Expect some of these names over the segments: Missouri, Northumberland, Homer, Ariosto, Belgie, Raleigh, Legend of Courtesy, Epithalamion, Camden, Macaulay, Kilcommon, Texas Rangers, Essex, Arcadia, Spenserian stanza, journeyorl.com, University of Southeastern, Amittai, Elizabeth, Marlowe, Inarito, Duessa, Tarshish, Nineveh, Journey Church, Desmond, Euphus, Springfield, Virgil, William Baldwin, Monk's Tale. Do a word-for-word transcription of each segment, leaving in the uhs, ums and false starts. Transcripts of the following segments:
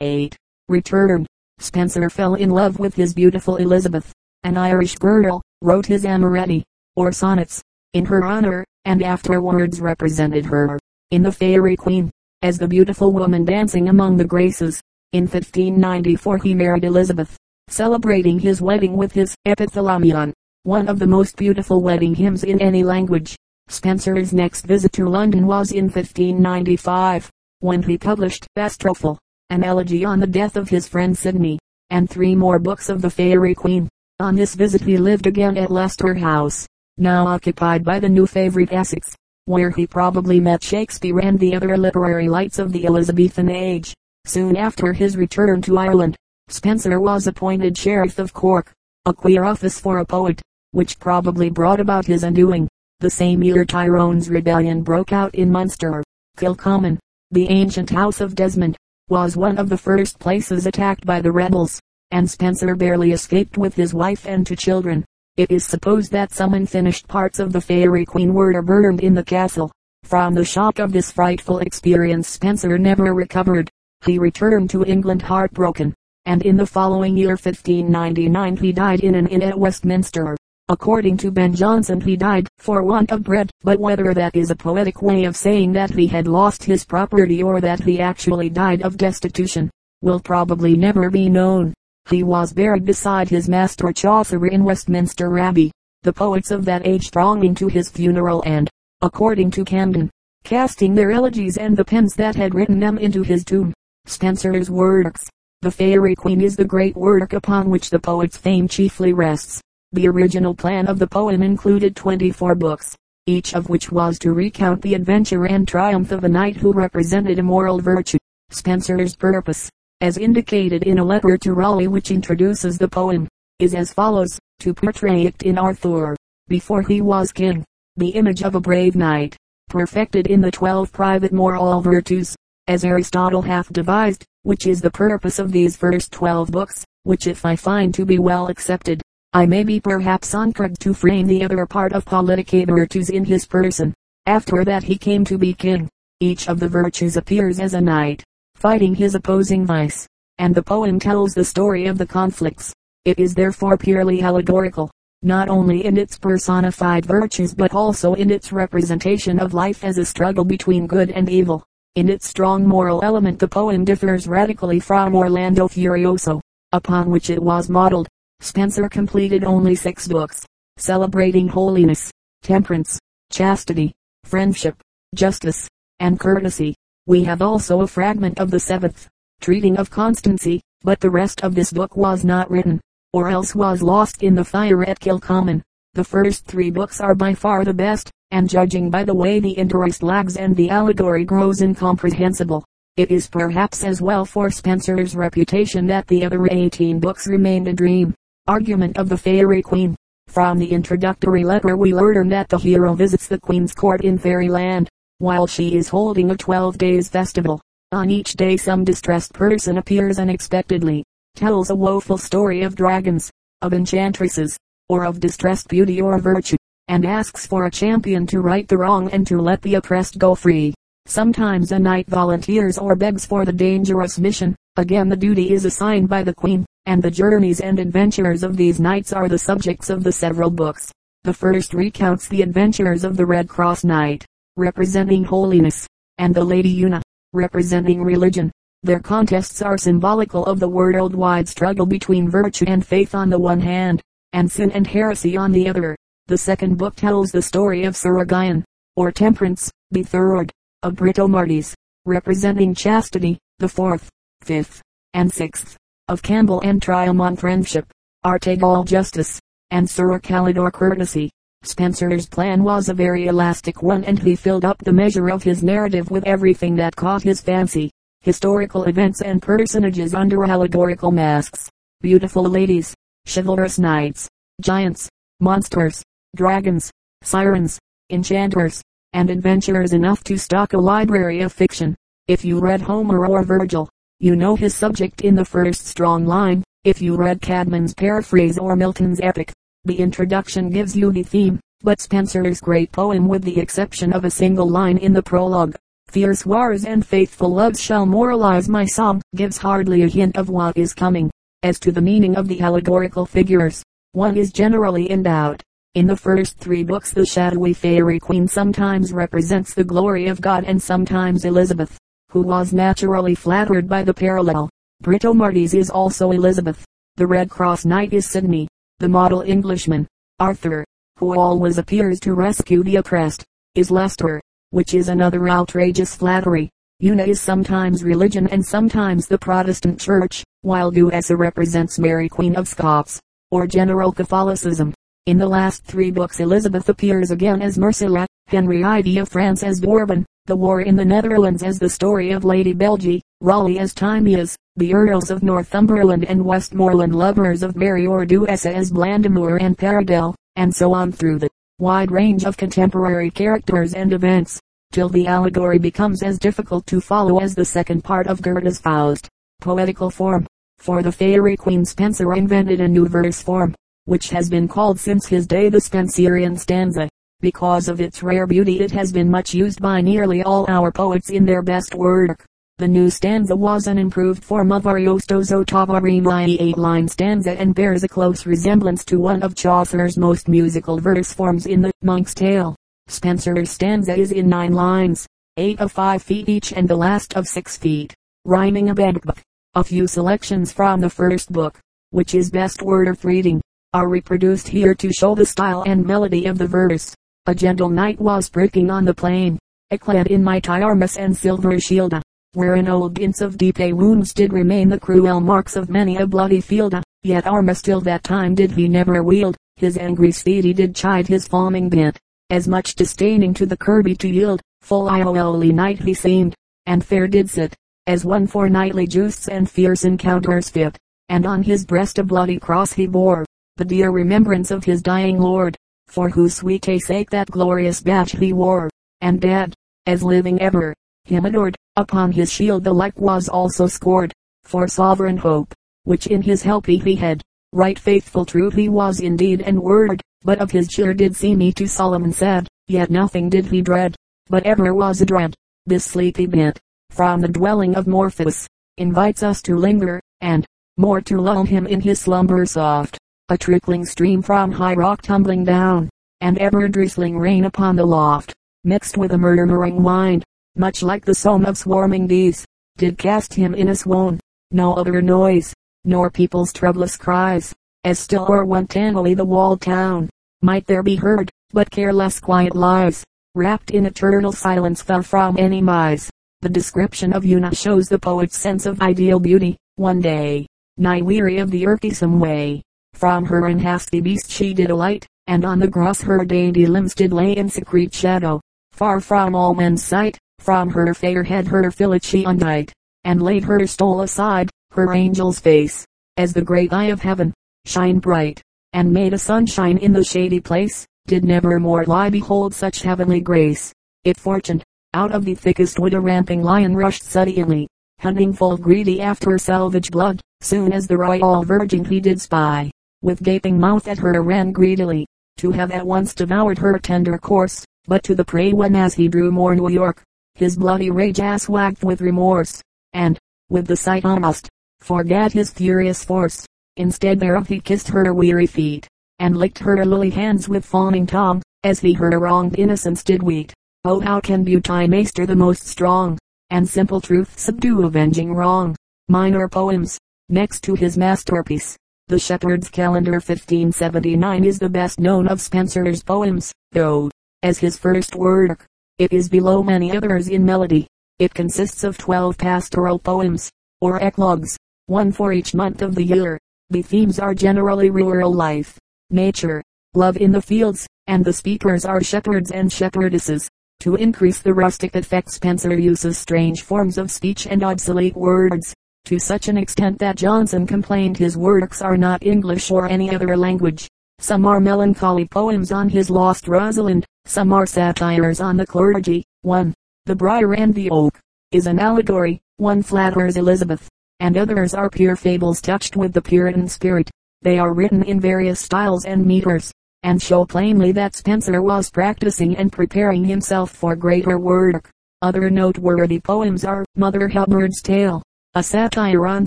eight. Return. Spenser fell in love with his beautiful Elizabeth, an Irish girl, wrote his Amoretti, or sonnets, in her honor, and afterwards represented her, in the Fairy Queen, as the beautiful woman dancing among the graces. In fifteen ninety-four he married Elizabeth, celebrating his wedding with his Epithalamion, one of the most beautiful wedding hymns in any language. Spenser's next visit to London was in fifteen ninety-five, when he published Astrophel, an elegy on the death of his friend Sidney, and three more books of the Fairy Queen. On this visit he lived again at Leicester House, now occupied by the new favorite Essex, where he probably met Shakespeare and the other literary lights of the Elizabethan age. Soon after his return to Ireland, Spenser was appointed Sheriff of Cork, a queer office for a poet, which probably brought about his undoing. The same year Tyrone's rebellion broke out in Munster. Kilcommon, the ancient house of Desmond, was one of the first places attacked by the rebels, and Spenser barely escaped with his wife and two children. It is supposed that some unfinished parts of the Fairy Queen were burned in the castle. From the shock of this frightful experience Spenser never recovered. He returned to England heartbroken, and in the following year fifteen ninety-nine he died in an inn at Westminster. According to Ben Jonson he died for want of bread, but whether that is a poetic way of saying that he had lost his property or that he actually died of destitution, will probably never be known. He was buried beside his master Chaucer in Westminster Abbey, the poets of that age thronging to his funeral and, according to Camden, casting their elegies and the pens that had written them into his tomb. Spenser's works. The Fairy Queen is the great work upon which the poet's fame chiefly rests. The original plan of the poem included twenty-four books, each of which was to recount the adventure and triumph of a knight who represented a moral virtue. Spenser's purpose, as indicated in a letter to Raleigh which introduces the poem, is as follows: to portray it in Arthur, before he was king, the image of a brave knight, perfected in the twelve private moral virtues, as Aristotle hath devised, which is the purpose of these first twelve books, which if I find to be well accepted, I may be perhaps encouraged to frame the other part of politica virtues in his person. After that he came to be king, each of the virtues appears as a knight, fighting his opposing vice, and the poem tells the story of the conflicts. It is therefore purely allegorical, not only in its personified virtues but also in its representation of life as a struggle between good and evil. In its strong moral element the poem differs radically from Orlando Furioso, upon which it was modeled. Spenser completed only six books, celebrating holiness, temperance, chastity, friendship, justice, and courtesy. We have also a fragment of the seventh, treating of constancy, but the rest of this book was not written, or else was lost in the fire at Kilcommon. The first three books are by far the best, and judging by the way the interest lags and the allegory grows incomprehensible, it is perhaps as well for Spenser's reputation that the other eighteen books remained a dream. Argument of the Fairy Queen. From the introductory letter we learn that the hero visits the Queen's court in Fairyland, while she is holding a twelve days festival. On each day some distressed person appears unexpectedly, tells a woeful story of dragons, of enchantresses, or of distressed beauty or virtue, and asks for a champion to right the wrong and to let the oppressed go free. Sometimes a knight volunteers or begs for the dangerous mission. Again the duty is assigned by the Queen, and the journeys and adventures of these knights are the subjects of the several books. The first recounts the adventures of the Red Cross Knight, representing holiness, and the Lady Una, representing religion. Their contests are symbolical of the worldwide struggle between virtue and faith on the one hand, and sin and heresy on the other. The second book tells the story of Suragion, or temperance, the third, of Britomartis, representing chastity. The fourth, fifth, and sixth, of Campbell and Triamon, friendship, Artegal, justice, and Sir Calidore, courtesy. Spenser's plan was a very elastic one, and he filled up the measure of his narrative with everything that caught his fancy: historical events and personages under allegorical masks, beautiful ladies, chivalrous knights, giants, monsters, dragons, sirens, enchanters, and adventurers, enough to stock a library of fiction. If you read Homer or Virgil, you know his subject in the first strong line. If you read Cadman's paraphrase or Milton's epic, the introduction gives you the theme, but Spenser's great poem, with the exception of a single line in the prologue, Fierce wars and faithful loves shall moralize my song, gives hardly a hint of what is coming. As to the meaning of the allegorical figures, one is generally in doubt. In the first three books the shadowy fairy queen sometimes represents the glory of God and sometimes Elizabeth, who was naturally flattered by the parallel. Britomartis is also Elizabeth. The Red Cross Knight is Sidney, the model Englishman. Arthur, who always appears to rescue the oppressed, is Leicester, which is another outrageous flattery. Una is sometimes religion and sometimes the Protestant Church, while Duessa represents Mary Queen of Scots, or general Catholicism. In the last three books Elizabeth appears again as Mercilla, Henry the First of France as Bourbon, the war in the Netherlands as the story of Lady Belgie, Raleigh as Timeas, the Earls of Northumberland and Westmoreland lovers of Mary or Duessa as Blandimoor and Paradell, and so on through the wide range of contemporary characters and events, till the allegory becomes as difficult to follow as the second part of Goethe's Faust. Poetical form. For the Fairy Queen Spenser invented a new verse form, which has been called since his day the Spenserian stanza. Because of its rare beauty it has been much used by nearly all our poets in their best work. The new stanza was an improved form of Ariosto's O Tavarinae eight-line stanza and bears a close resemblance to one of Chaucer's most musical verse forms in the Monk's Tale. Spenser's stanza is in nine lines, eight of five feet each and the last of six feet, rhyming a bedbook. A few selections from the first book, which is best word of reading, are reproduced here to show the style and melody of the verse. A gentle knight was pricking on the plain, clad in mighty armas and silvery shielda, wherein old dints of deep wounds did remain the cruel marks of many a bloody fielda, yet armas till that time did he never wield, his angry steed he did chide his foaming bent, as much disdaining to the curby to yield, full iolly knight he seemed, and fair did sit, as one for knightly justs and fierce encounters fit, and on his breast a bloody cross he bore, the dear remembrance of his dying lord, for whose sweet sake that glorious badge he wore, and dead, as living ever, him adored, upon his shield the like was also scored, for sovereign hope, which in his help he had, right faithful true he was indeed and word, but of his cheer did see me to Solomon said, yet nothing did he dread, but ever was adread. This sleepy bit, from the dwelling of Morpheus, invites us to linger, and, more to lull him in his slumber soft. A trickling stream from high rock tumbling down, and ever drizzling rain upon the loft, mixed with a murmuring wind, much like the sound of swarming bees, did cast him in a swoon. No other noise, nor people's troublous cries, as still or wantonly the walled town, might there be heard, but careless quiet lies, wrapped in eternal silence far from any mise. The description of Una shows the poet's sense of ideal beauty. One day, nigh weary of the irksome way, from her and hasty beast she did alight, and on the grass her dainty limbs did lay in secret shadow, far from all men's sight. From her fair head her fillet she undight, and laid her stole aside, her angel's face, as the great eye of heaven, shine bright, and made a sunshine in the shady place, did never more lie behold such heavenly grace. It fortuned, out of the thickest wood a ramping lion rushed suddenly, hunting full greedy after salvage blood, soon as the royal virgin he did spy, with gaping mouth at her ran greedily, to have at once devoured her tender course, but to the prey when as he drew more New York, his bloody rage as wagged with remorse, and, with the sight almost, forgat his furious force, instead thereof he kissed her weary feet, and licked her lily hands with fawning tongue, as he her wronged innocence did weet. Oh how can beauty master the most strong, and simple truth subdue avenging wrong. Minor poems, next to his masterpiece. The Shepherd's Calendar fifteen seventy-nine is the best known of Spenser's poems, though, as his first work, it is below many others in melody. It consists of twelve pastoral poems, or eclogues, one for each month of the year. The themes are generally rural life, nature, love in the fields, and the speakers are shepherds and shepherdesses. To increase the rustic effect Spenser uses strange forms of speech and obsolete words, to such an extent that Jonson complained his works are not English or any other language. Some are melancholy poems on his lost Rosalind, some are satires on the clergy. One, The Briar and the Oak, is an allegory, one flatters Elizabeth, and others are pure fables touched with the Puritan spirit. They are written in various styles and meters, and show plainly that Spenser was practicing and preparing himself for greater work. Other noteworthy poems are Mother Hubbard's Tale, a satire on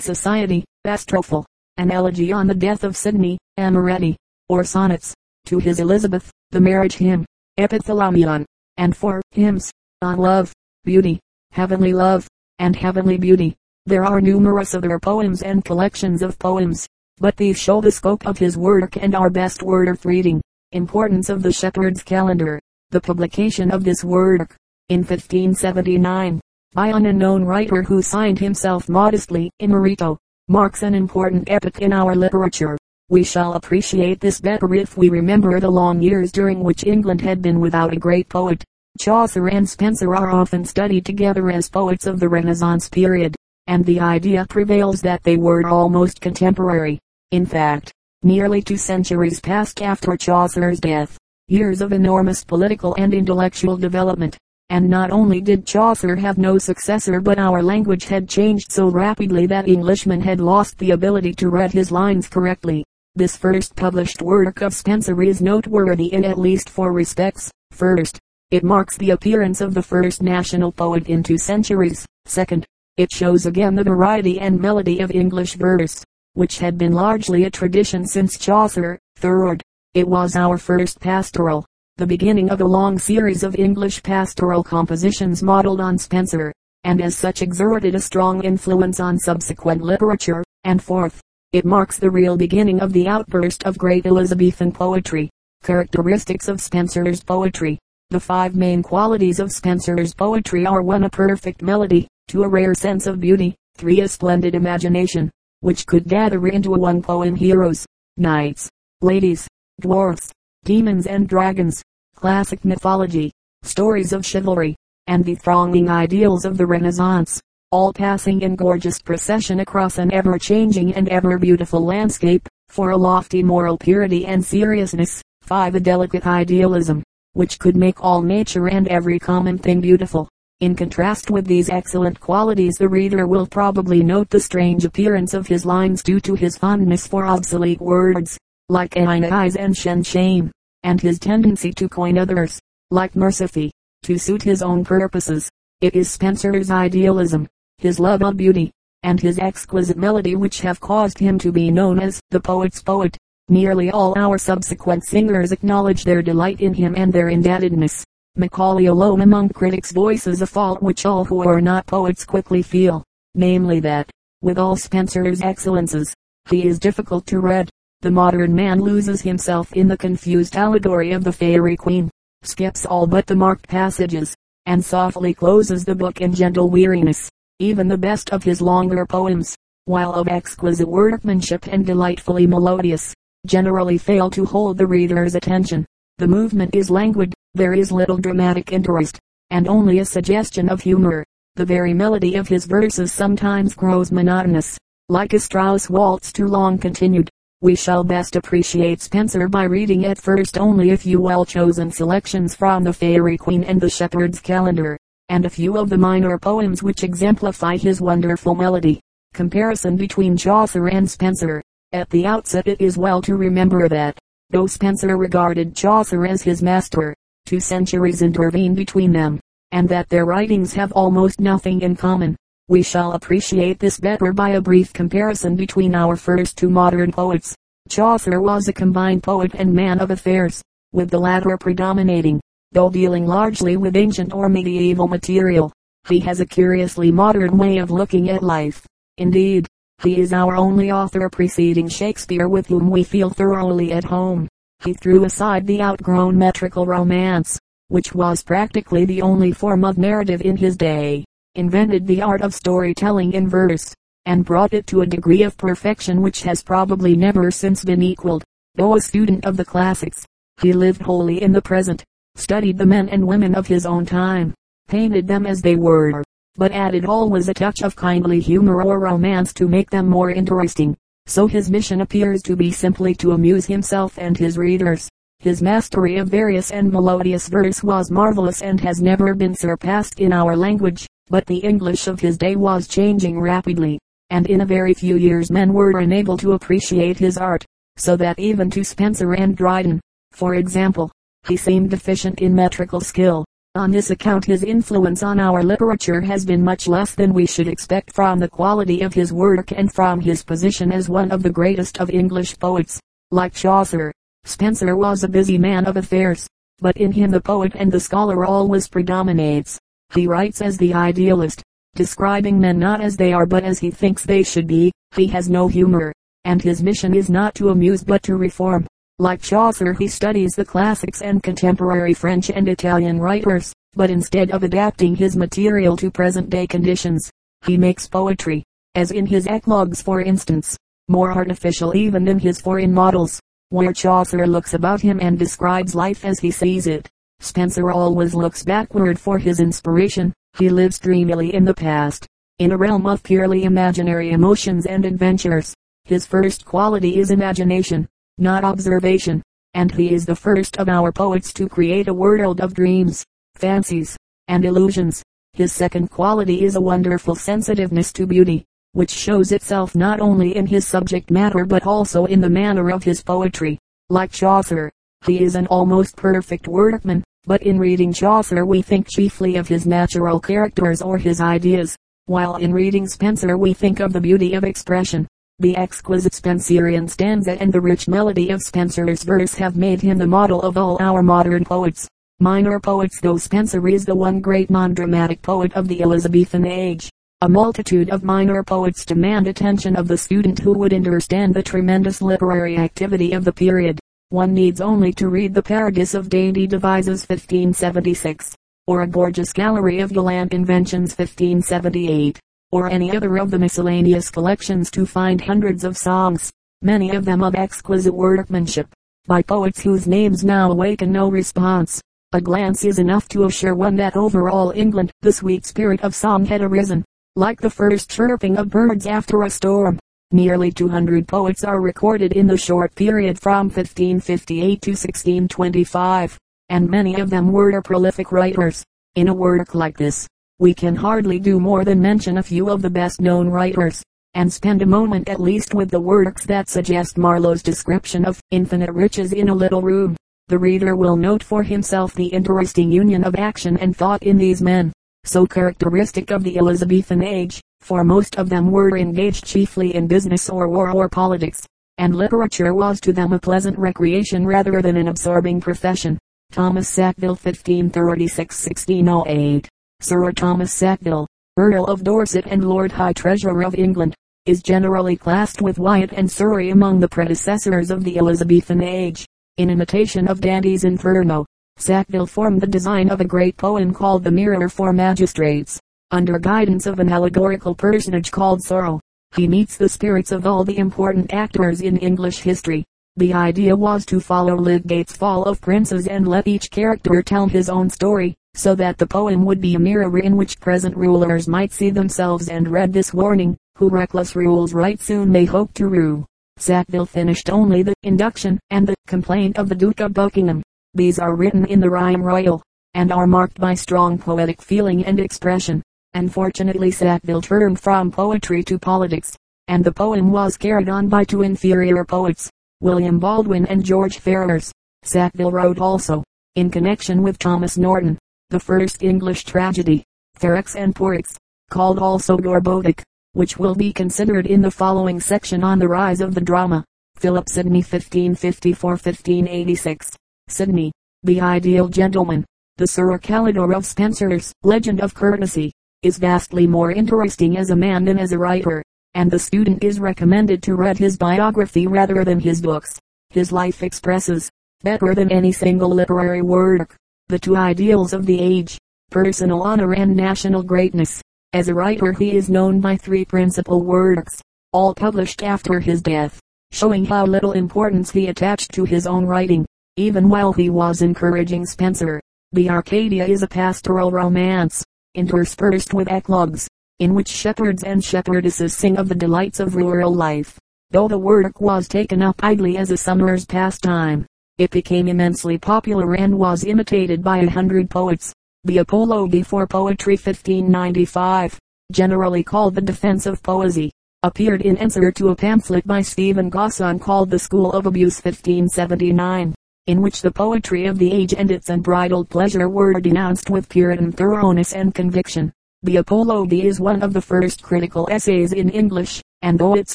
society, Astrophel, an elegy on the death of Sidney, Amoretti, or sonnets, to his Elizabeth, the marriage hymn, Epithalamion, and four hymns, on love, beauty, heavenly love, and heavenly beauty. There are numerous other poems and collections of poems, but these show the scope of his work and are best worth reading. Importance of the Shepherd's Calendar. The publication of this work, in fifteen seventy-nine, by an unknown writer who signed himself modestly Inarito, marks an important epoch in our literature. We shall appreciate this better if we remember the long years during which England had been without a great poet. Chaucer and Spenser are often studied together as poets of the Renaissance period, and the idea prevails that they were almost contemporary. In fact, nearly two centuries passed after Chaucer's death, years of enormous political and intellectual development. And not only did Chaucer have no successor, but our language had changed so rapidly that Englishmen had lost the ability to read his lines correctly. This first published work of Spenser is noteworthy in at least four respects. First, it marks the appearance of the first national poet in two centuries. Second, it shows again the variety and melody of English verse, which had been largely a tradition since Chaucer. Third, it was our first pastoral, the beginning of a long series of English pastoral compositions modeled on Spenser, and as such exerted a strong influence on subsequent literature. And fourth, it marks the real beginning of the outburst of great Elizabethan poetry. Characteristics of Spenser's poetry. The five main qualities of Spenser's poetry are: one, a perfect melody; two, a rare sense of beauty; three, a splendid imagination, which could gather into a one poem heroes, knights, ladies, dwarfs, demons and dragons, classic mythology, stories of chivalry, and the thronging ideals of the Renaissance, all passing in gorgeous procession across an ever-changing and ever-beautiful landscape. Four, a lofty moral purity and seriousness; five, a delicate idealism, which could make all nature and every common thing beautiful. In contrast with these excellent qualities, the reader will probably note the strange appearance of his lines due to his fondness for obsolete words, like ainize and shenshame, and his tendency to coin others, like mercify, to suit his own purposes. It is Spenser's idealism, his love of beauty, and his exquisite melody which have caused him to be known as the poet's poet. Nearly all our subsequent singers acknowledge their delight in him and their indebtedness. Macaulay alone among critics voices a fault which all who are not poets quickly feel, namely that, with all Spenser's excellences, he is difficult to read. The modern man loses himself in the confused allegory of the Fairy Queen, skips all but the marked passages, and softly closes the book in gentle weariness. Even the best of his longer poems, while of exquisite workmanship and delightfully melodious, generally fail to hold the reader's attention. The movement is languid. There is little dramatic interest, and only a suggestion of humor. The very melody of his verses sometimes grows monotonous, like a Strauss waltz too long continued. We shall best appreciate Spenser by reading at first only a few well-chosen selections from the Fairy Queen and the Shepherd's Calendar, and a few of the minor poems which exemplify his wonderful melody. Comparison between Chaucer and Spenser. At the outset it is well to remember that, though Spenser regarded Chaucer as his master, two centuries intervene between them, and that their writings have almost nothing in common. We shall appreciate this better by a brief comparison between our first two modern poets. Chaucer was a combined poet and man of affairs, with the latter predominating, though dealing largely with ancient or medieval material. He has a curiously modern way of looking at life. Indeed, he is our only author preceding Shakespeare with whom we feel thoroughly at home. He threw aside the outgrown metrical romance, which was practically the only form of narrative in his day, invented the art of storytelling in verse, and brought it to a degree of perfection which has probably never since been equaled. Though a student of the classics, he lived wholly in the present, studied the men and women of his own time, painted them as they were, but added always a touch of kindly humor or romance to make them more interesting. So his mission appears to be simply to amuse himself and his readers. His mastery of various and melodious verse was marvelous and has never been surpassed in our language, but the English of his day was changing rapidly, and in a very few years men were unable to appreciate his art, so that even to Spenser and Dryden, for example, he seemed deficient in metrical skill. On this account his influence on our literature has been much less than we should expect from the quality of his work and from his position as one of the greatest of English poets. Like Chaucer, Spenser was a busy man of affairs, but in him the poet and the scholar always predominates. He writes as the idealist, describing men not as they are but as he thinks they should be. He has no humor, and his mission is not to amuse but to reform. Like Chaucer he studies the classics and contemporary French and Italian writers, but instead of adapting his material to present-day conditions, he makes poetry, as in his eclogues for instance, more artificial even than his foreign models, where Chaucer looks about him and describes life as he sees it. Spenser always looks backward for his inspiration. He lives dreamily in the past, in a realm of purely imaginary emotions and adventures. His first quality is imagination, not observation, and he is the first of our poets to create a world of dreams, fancies, and illusions. His second quality is a wonderful sensitiveness to beauty, which shows itself not only in his subject matter but also in the manner of his poetry. Like Chaucer, he is an almost perfect workman, but in reading Chaucer we think chiefly of his natural characters or his ideas, while in reading Spenser we think of the beauty of expression. The exquisite Spenserian stanza and the rich melody of Spenser's verse have made him the model of all our modern poets, minor poets, though Spenser is the one great non-dramatic poet of the Elizabethan age. A multitude of minor poets demand attention of the student who would understand the tremendous literary activity of the period. One needs only to read the Paradise of Dainty Devices fifteen seventy-six, or A Gorgeous Gallery of Gallant Inventions fifteen seventy-eight. Or any other of the miscellaneous collections to find hundreds of songs, many of them of exquisite workmanship, by poets whose names now awaken no response. A glance is enough to assure one that over all England the sweet spirit of song had arisen, like the first chirping of birds after a storm. Nearly two hundred poets are recorded in the short period from fifteen fifty-eight to sixteen twenty-five, and many of them were prolific writers. In a work like this, we can hardly do more than mention a few of the best-known writers, and spend a moment at least with the works that suggest Marlowe's description of infinite riches in a little room. The reader will note for himself the interesting union of action and thought in these men, so characteristic of the Elizabethan age, for most of them were engaged chiefly in business or war or politics, and literature was to them a pleasant recreation rather than an absorbing profession. Thomas Sackville fifteen thirty-six to sixteen oh eight. Sir Thomas Sackville, Earl of Dorset and Lord High Treasurer of England, is generally classed with Wyatt and Surrey among the predecessors of the Elizabethan age. In imitation of Dante's Inferno, Sackville formed the design of a great poem called The Mirror for Magistrates. Under guidance of an allegorical personage called Sorrow, he meets the spirits of all the important actors in English history. The idea was to follow Lydgate's Fall of Princes and let each character tell his own story, so that the poem would be a mirror in which present rulers might see themselves and read this warning: who reckless rules right soon may hope to rue. Sackville finished only the Induction and the Complaint of the Duke of Buckingham. These are written in the rhyme royal, and are marked by strong poetic feeling and expression. Unfortunately Sackville turned from poetry to politics, and the poem was carried on by two inferior poets, William Baldwin and George Ferrers. Sackville wrote also, in connection with Thomas Norton, the first English tragedy, Ferrex and Porrex, called also Gorboduc, which will be considered in the following section on the rise of the drama. Philip Sidney fifteen fifty-four to fifteen eighty-six. Sidney, the ideal gentleman, the Sir Calidore of Spenser's Legend of Courtesy, is vastly more interesting as a man than as a writer, and the student is recommended to read his biography rather than his books. His life expresses, better than any single literary work, the two ideals of the age: personal honor and national greatness. As a writer he is known by three principal works, all published after his death, showing how little importance he attached to his own writing, even while he was encouraging Spenser. The Arcadia is a pastoral romance, interspersed with eclogues, in which shepherds and shepherdesses sing of the delights of rural life. Though the work was taken up idly as a summer's pastime, it became immensely popular and was imitated by a hundred poets. The Apology for Poetry fifteen ninety-five, generally called the Defense of Poesy, appeared in answer to a pamphlet by Stephen Gosson called The School of Abuse fifteen seventy-nine. in which the poetry of the age and its unbridled pleasure were denounced with Puritan thoroughness and conviction. The Apology is one of the first critical essays in English, and though its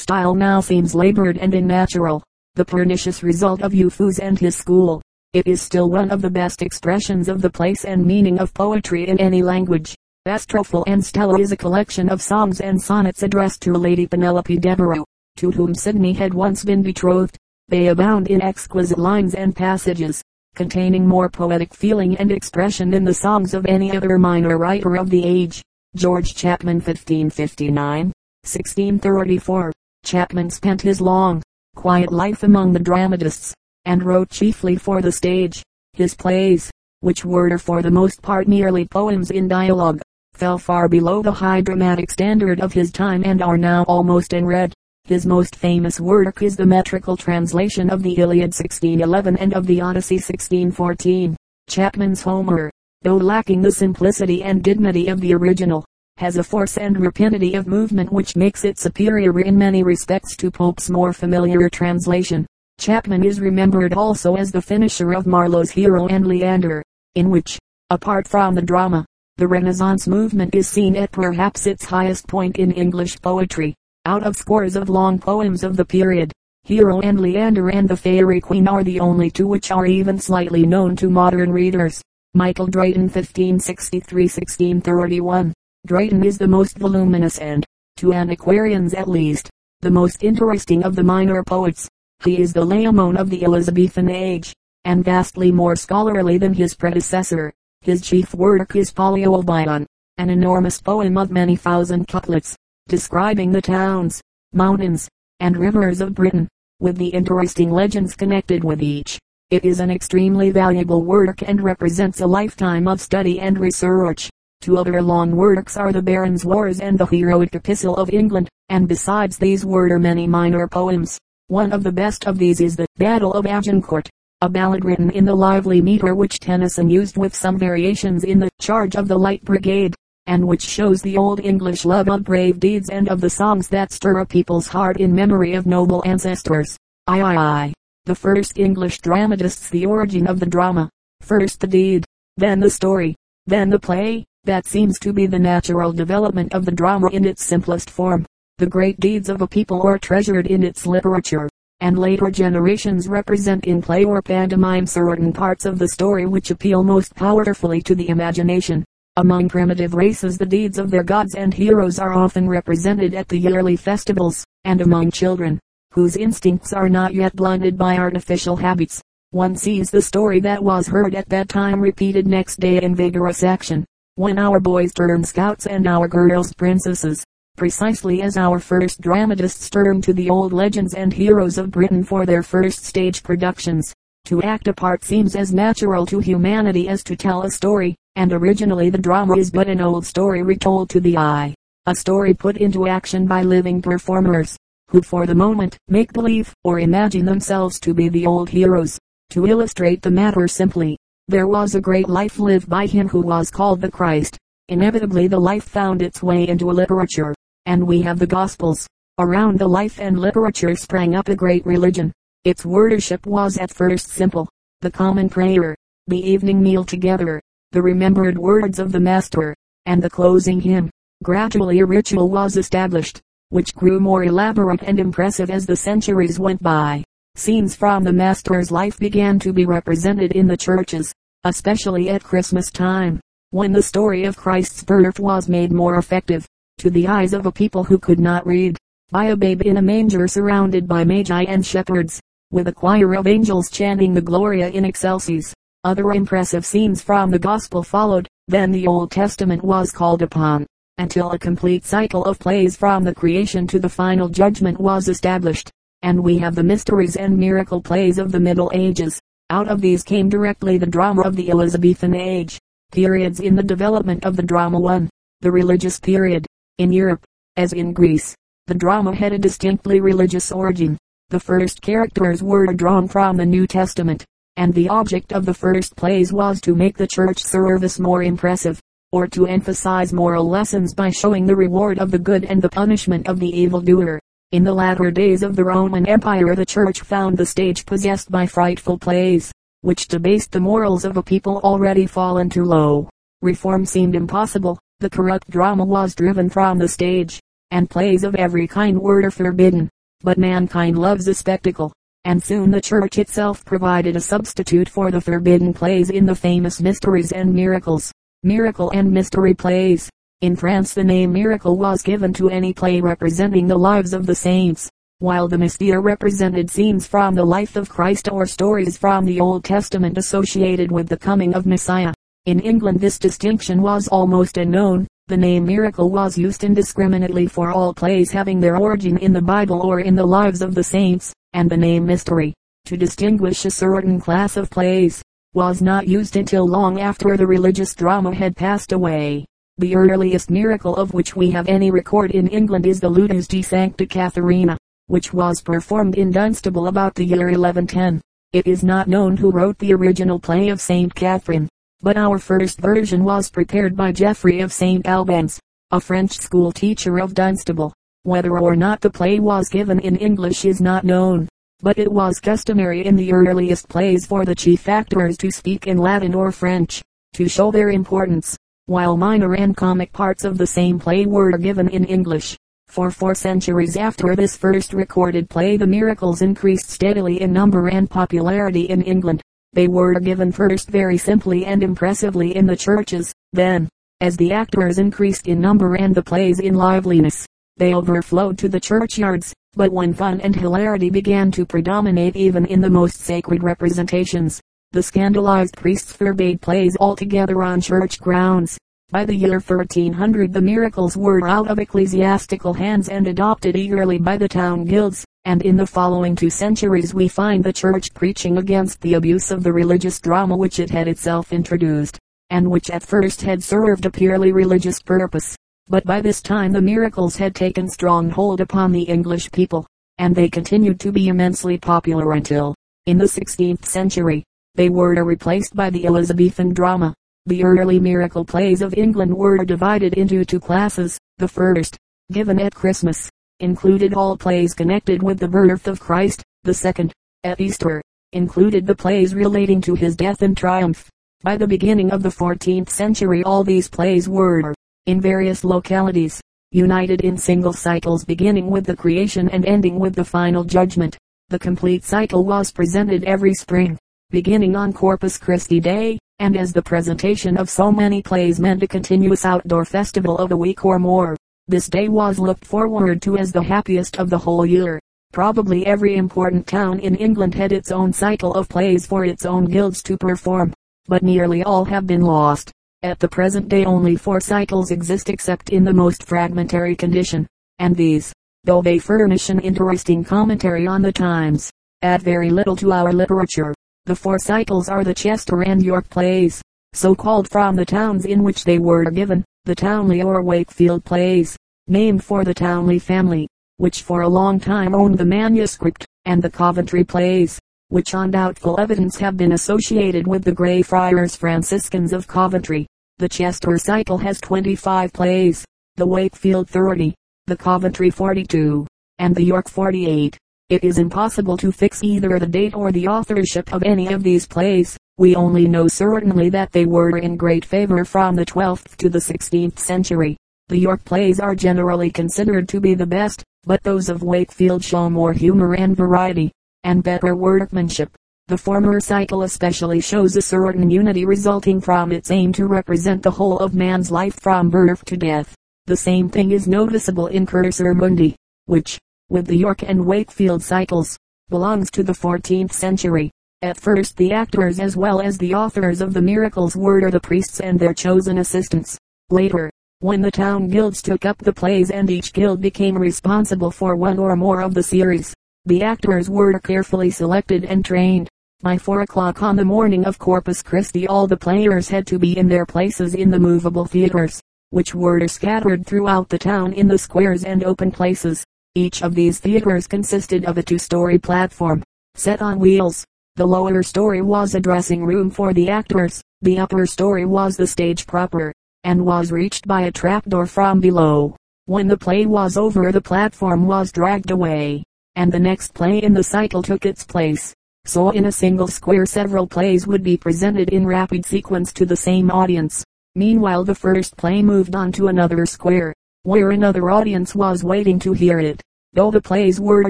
style now seems labored and unnatural, the pernicious result of Euphus and his school, it is still one of the best expressions of the place and meaning of poetry in any language. Astrophel and Stella is a collection of psalms and sonnets addressed to Lady Penelope Devereux, to whom Sidney had once been betrothed. They abound in exquisite lines and passages, containing more poetic feeling and expression than the songs of any other minor writer of the age. George Chapman fifteen fifty-nine to sixteen thirty-four. Chapman spent his long, quiet life among the dramatists, and wrote chiefly for the stage. His plays, which were for the most part merely poems in dialogue, fell far below the high dramatic standard of his time and are now almost unread. His most famous work is the metrical translation of the Iliad sixteen eleven and of the Odyssey sixteen fourteen. Chapman's Homer, though lacking the simplicity and dignity of the original, has a force and rapidity of movement which makes it superior in many respects to Pope's more familiar translation. Chapman is remembered also as the finisher of Marlowe's Hero and Leander, in which, apart from the drama, the Renaissance movement is seen at perhaps its highest point in English poetry. Out of scores of long poems of the period, Hero and Leander and the Fairy Queen are the only two which are even slightly known to modern readers. Michael Drayton fifteen sixty-three to sixteen thirty-one. Drayton is the most voluminous and, to antiquarians at least, the most interesting of the minor poets. He is the Layamon of the Elizabethan age, and vastly more scholarly than his predecessor. His chief work is Polyobion, an enormous poem of many thousand couplets, describing the towns, mountains, and rivers of Britain, with the interesting legends connected with each. It is an extremely valuable work and represents a lifetime of study and research. Two other long works are the Baron's Wars and the Heroic Epistle of England, and besides these were many minor poems. One of the best of these is the Battle of Agincourt, a ballad written in the lively meter which Tennyson used with some variations in the Charge of the Light Brigade, and which shows the old English love of brave deeds and of the songs that stir a people's heart in memory of noble ancestors. three. The first English dramatists. The origin of the drama. First the deed, then the story, then the play. That seems to be the natural development of the drama in its simplest form. The great deeds of a people are treasured in its literature, and later generations represent in play or pantomime certain parts of the story which appeal most powerfully to the imagination. Among primitive races the deeds of their gods and heroes are often represented at the yearly festivals, and among children, whose instincts are not yet blinded by artificial habits, one sees the story that was heard at that time repeated next day in vigorous action. When our boys turn scouts and our girls princesses, precisely as our first dramatists turned to the old legends and heroes of Britain for their first stage productions. To act a part seems as natural to humanity as to tell a story, and originally the drama is but an old story retold to the eye, a story put into action by living performers, who for the moment make believe or imagine themselves to be the old heroes. To illustrate the matter simply, there was a great life lived by him who was called the Christ. Inevitably the life found its way into a literature, and we have the Gospels. Around the life and literature sprang up a great religion. Its worship was at first simple: the common prayer, the evening meal together, the remembered words of the Master, and the closing hymn. Gradually a ritual was established, which grew more elaborate and impressive as the centuries went by. Scenes from the Master's life began to be represented in the churches, especially at Christmas time, when the story of Christ's birth was made more effective to the eyes of a people who could not read, by a babe in a manger surrounded by magi and shepherds, with a choir of angels chanting the Gloria in Excelsis. Other impressive scenes from the Gospel followed. Then the Old Testament was called upon, until a complete cycle of plays from the Creation to the Final Judgment was established, and we have the mysteries and miracle plays of the Middle Ages. Out of these came directly the drama of the Elizabethan age. Periods in the development of the drama. One. The religious period. In Europe, as in Greece, the drama had a distinctly religious origin. The first characters were drawn from the New Testament, and the object of the first plays was to make the church service more impressive, or to emphasize moral lessons by showing the reward of the good and the punishment of the evildoer. In the latter days of the Roman Empire the church found the stage possessed by frightful plays, which debased the morals of a people already fallen too low. Reform seemed impossible, the corrupt drama was driven from the stage, and plays of every kind were forbidden. But mankind loves a spectacle, and soon the church itself provided a substitute for the forbidden plays in the famous mysteries and miracles. Miracle and mystery plays. In France the name miracle was given to any play representing the lives of the saints, while the mystere represented scenes from the life of Christ or stories from the Old Testament associated with the coming of Messiah. In England this distinction was almost unknown. The name miracle was used indiscriminately for all plays having their origin in the Bible or in the lives of the saints, and the name mystery, to distinguish a certain class of plays, was not used until long after the religious drama had passed away. The earliest miracle of which we have any record in England is the Ludus de Sancta Catharina, which was performed in Dunstable about the year eleven ten. It is not known who wrote the original play of Saint Catherine, but our first version was prepared by Geoffrey of Saint Albans, a French school teacher of Dunstable. Whether or not the play was given in English is not known, but it was customary in the earliest plays for the chief actors to speak in Latin or French, to show their importance, while minor and comic parts of the same play were given in English. For four centuries after this first recorded play the miracles increased steadily in number and popularity in England. They were given first very simply and impressively in the churches, then, as the actors increased in number and the plays in liveliness, they overflowed to the churchyards, but when fun and hilarity began to predominate even in the most sacred representations, the scandalized priests forbade plays altogether on church grounds. By the year fourteen hundred the miracles were out of ecclesiastical hands and adopted eagerly by the town guilds. And in the following two centuries we find the church preaching against the abuse of the religious drama which it had itself introduced, and which at first had served a purely religious purpose. But by this time the miracles had taken strong hold upon the English people, and they continued to be immensely popular until, in the sixteenth century, they were replaced by the Elizabethan drama. The early miracle plays of England were divided into two classes. The first, given at Christmas, included all plays connected with the birth of Christ. The second, at Easter, included the plays relating to his death and triumph. By the beginning of the fourteenth century all these plays were, in various localities, united in single cycles beginning with the creation and ending with the final judgment. The complete cycle was presented every spring, beginning on Corpus Christi Day, and as the presentation of so many plays meant a continuous outdoor festival of a week or more, this day was looked forward to as the happiest of the whole year. Probably every important town in England had its own cycle of plays for its own guilds to perform, but nearly all have been lost. At the present day only four cycles exist except in the most fragmentary condition, and these, though they furnish an interesting commentary on the times, add very little to our literature. The four cycles are the Chester and York plays, so called from the towns in which they were given, the Townley or Wakefield plays, named for the Townley family, which for a long time owned the manuscript, and the Coventry plays, which on doubtful evidence have been associated with the Grey Friars Franciscans of Coventry. The Chester cycle has twenty-five plays, the Wakefield thirty, the Coventry forty-two, and the York forty-eight. It is impossible to fix either the date or the authorship of any of these plays. We only know certainly that they were in great favor from the twelfth to the sixteenth century. The York plays are generally considered to be the best, but those of Wakefield show more humor and variety, and better workmanship. The former cycle especially shows a certain unity resulting from its aim to represent the whole of man's life from birth to death. The same thing is noticeable in Cursor Mundi, which, with the York and Wakefield cycles, belongs to the fourteenth century. At first the actors as well as the authors of the miracles were the priests and their chosen assistants. Later, when the town guilds took up the plays and each guild became responsible for one or more of the series, the actors were carefully selected and trained. By four o'clock on the morning of Corpus Christi all the players had to be in their places in the movable theaters, which were scattered throughout the town in the squares and open places. Each of these theaters consisted of a two-story platform, set on wheels. The lower story was a dressing room for the actors, the upper story was the stage proper, and was reached by a trapdoor from below. When the play was over the platform was dragged away, and the next play in the cycle took its place. so in a single square several plays would be presented in rapid sequence to the same audience. Meanwhile the first play moved on to another square, where another audience was waiting to hear it. Though the plays were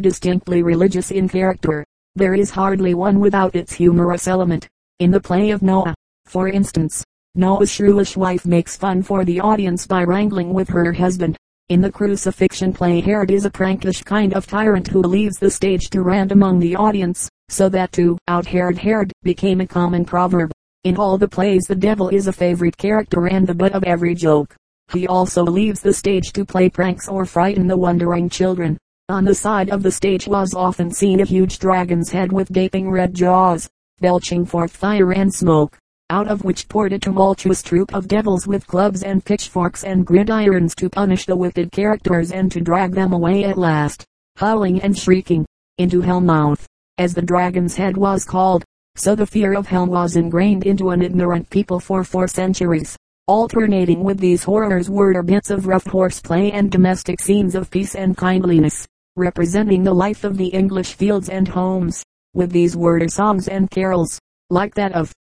distinctly religious in character, there is hardly one without its humorous element. In the play of Noah, for instance, Noah's shrewish wife makes fun for the audience by wrangling with her husband. In the crucifixion play Herod is a prankish kind of tyrant who leaves the stage to rant among the audience, so that to out Herod Herod became a common proverb. In all the plays the devil is a favorite character and the butt of every joke. He also leaves the stage to play pranks or frighten the wondering children. On the side of the stage was often seen a huge dragon's head with gaping red jaws, belching forth fire and smoke, out of which poured a tumultuous troop of devils with clubs and pitchforks and gridirons to punish the wicked characters and to drag them away at last, howling and shrieking, into Hellmouth, as the dragon's head was called. So the fear of hell was ingrained into an ignorant people for four centuries. Alternating with these horrors were bits of rough horseplay and domestic scenes of peace and kindliness, representing the life of the English fields and homes. With these were songs and carols, like that of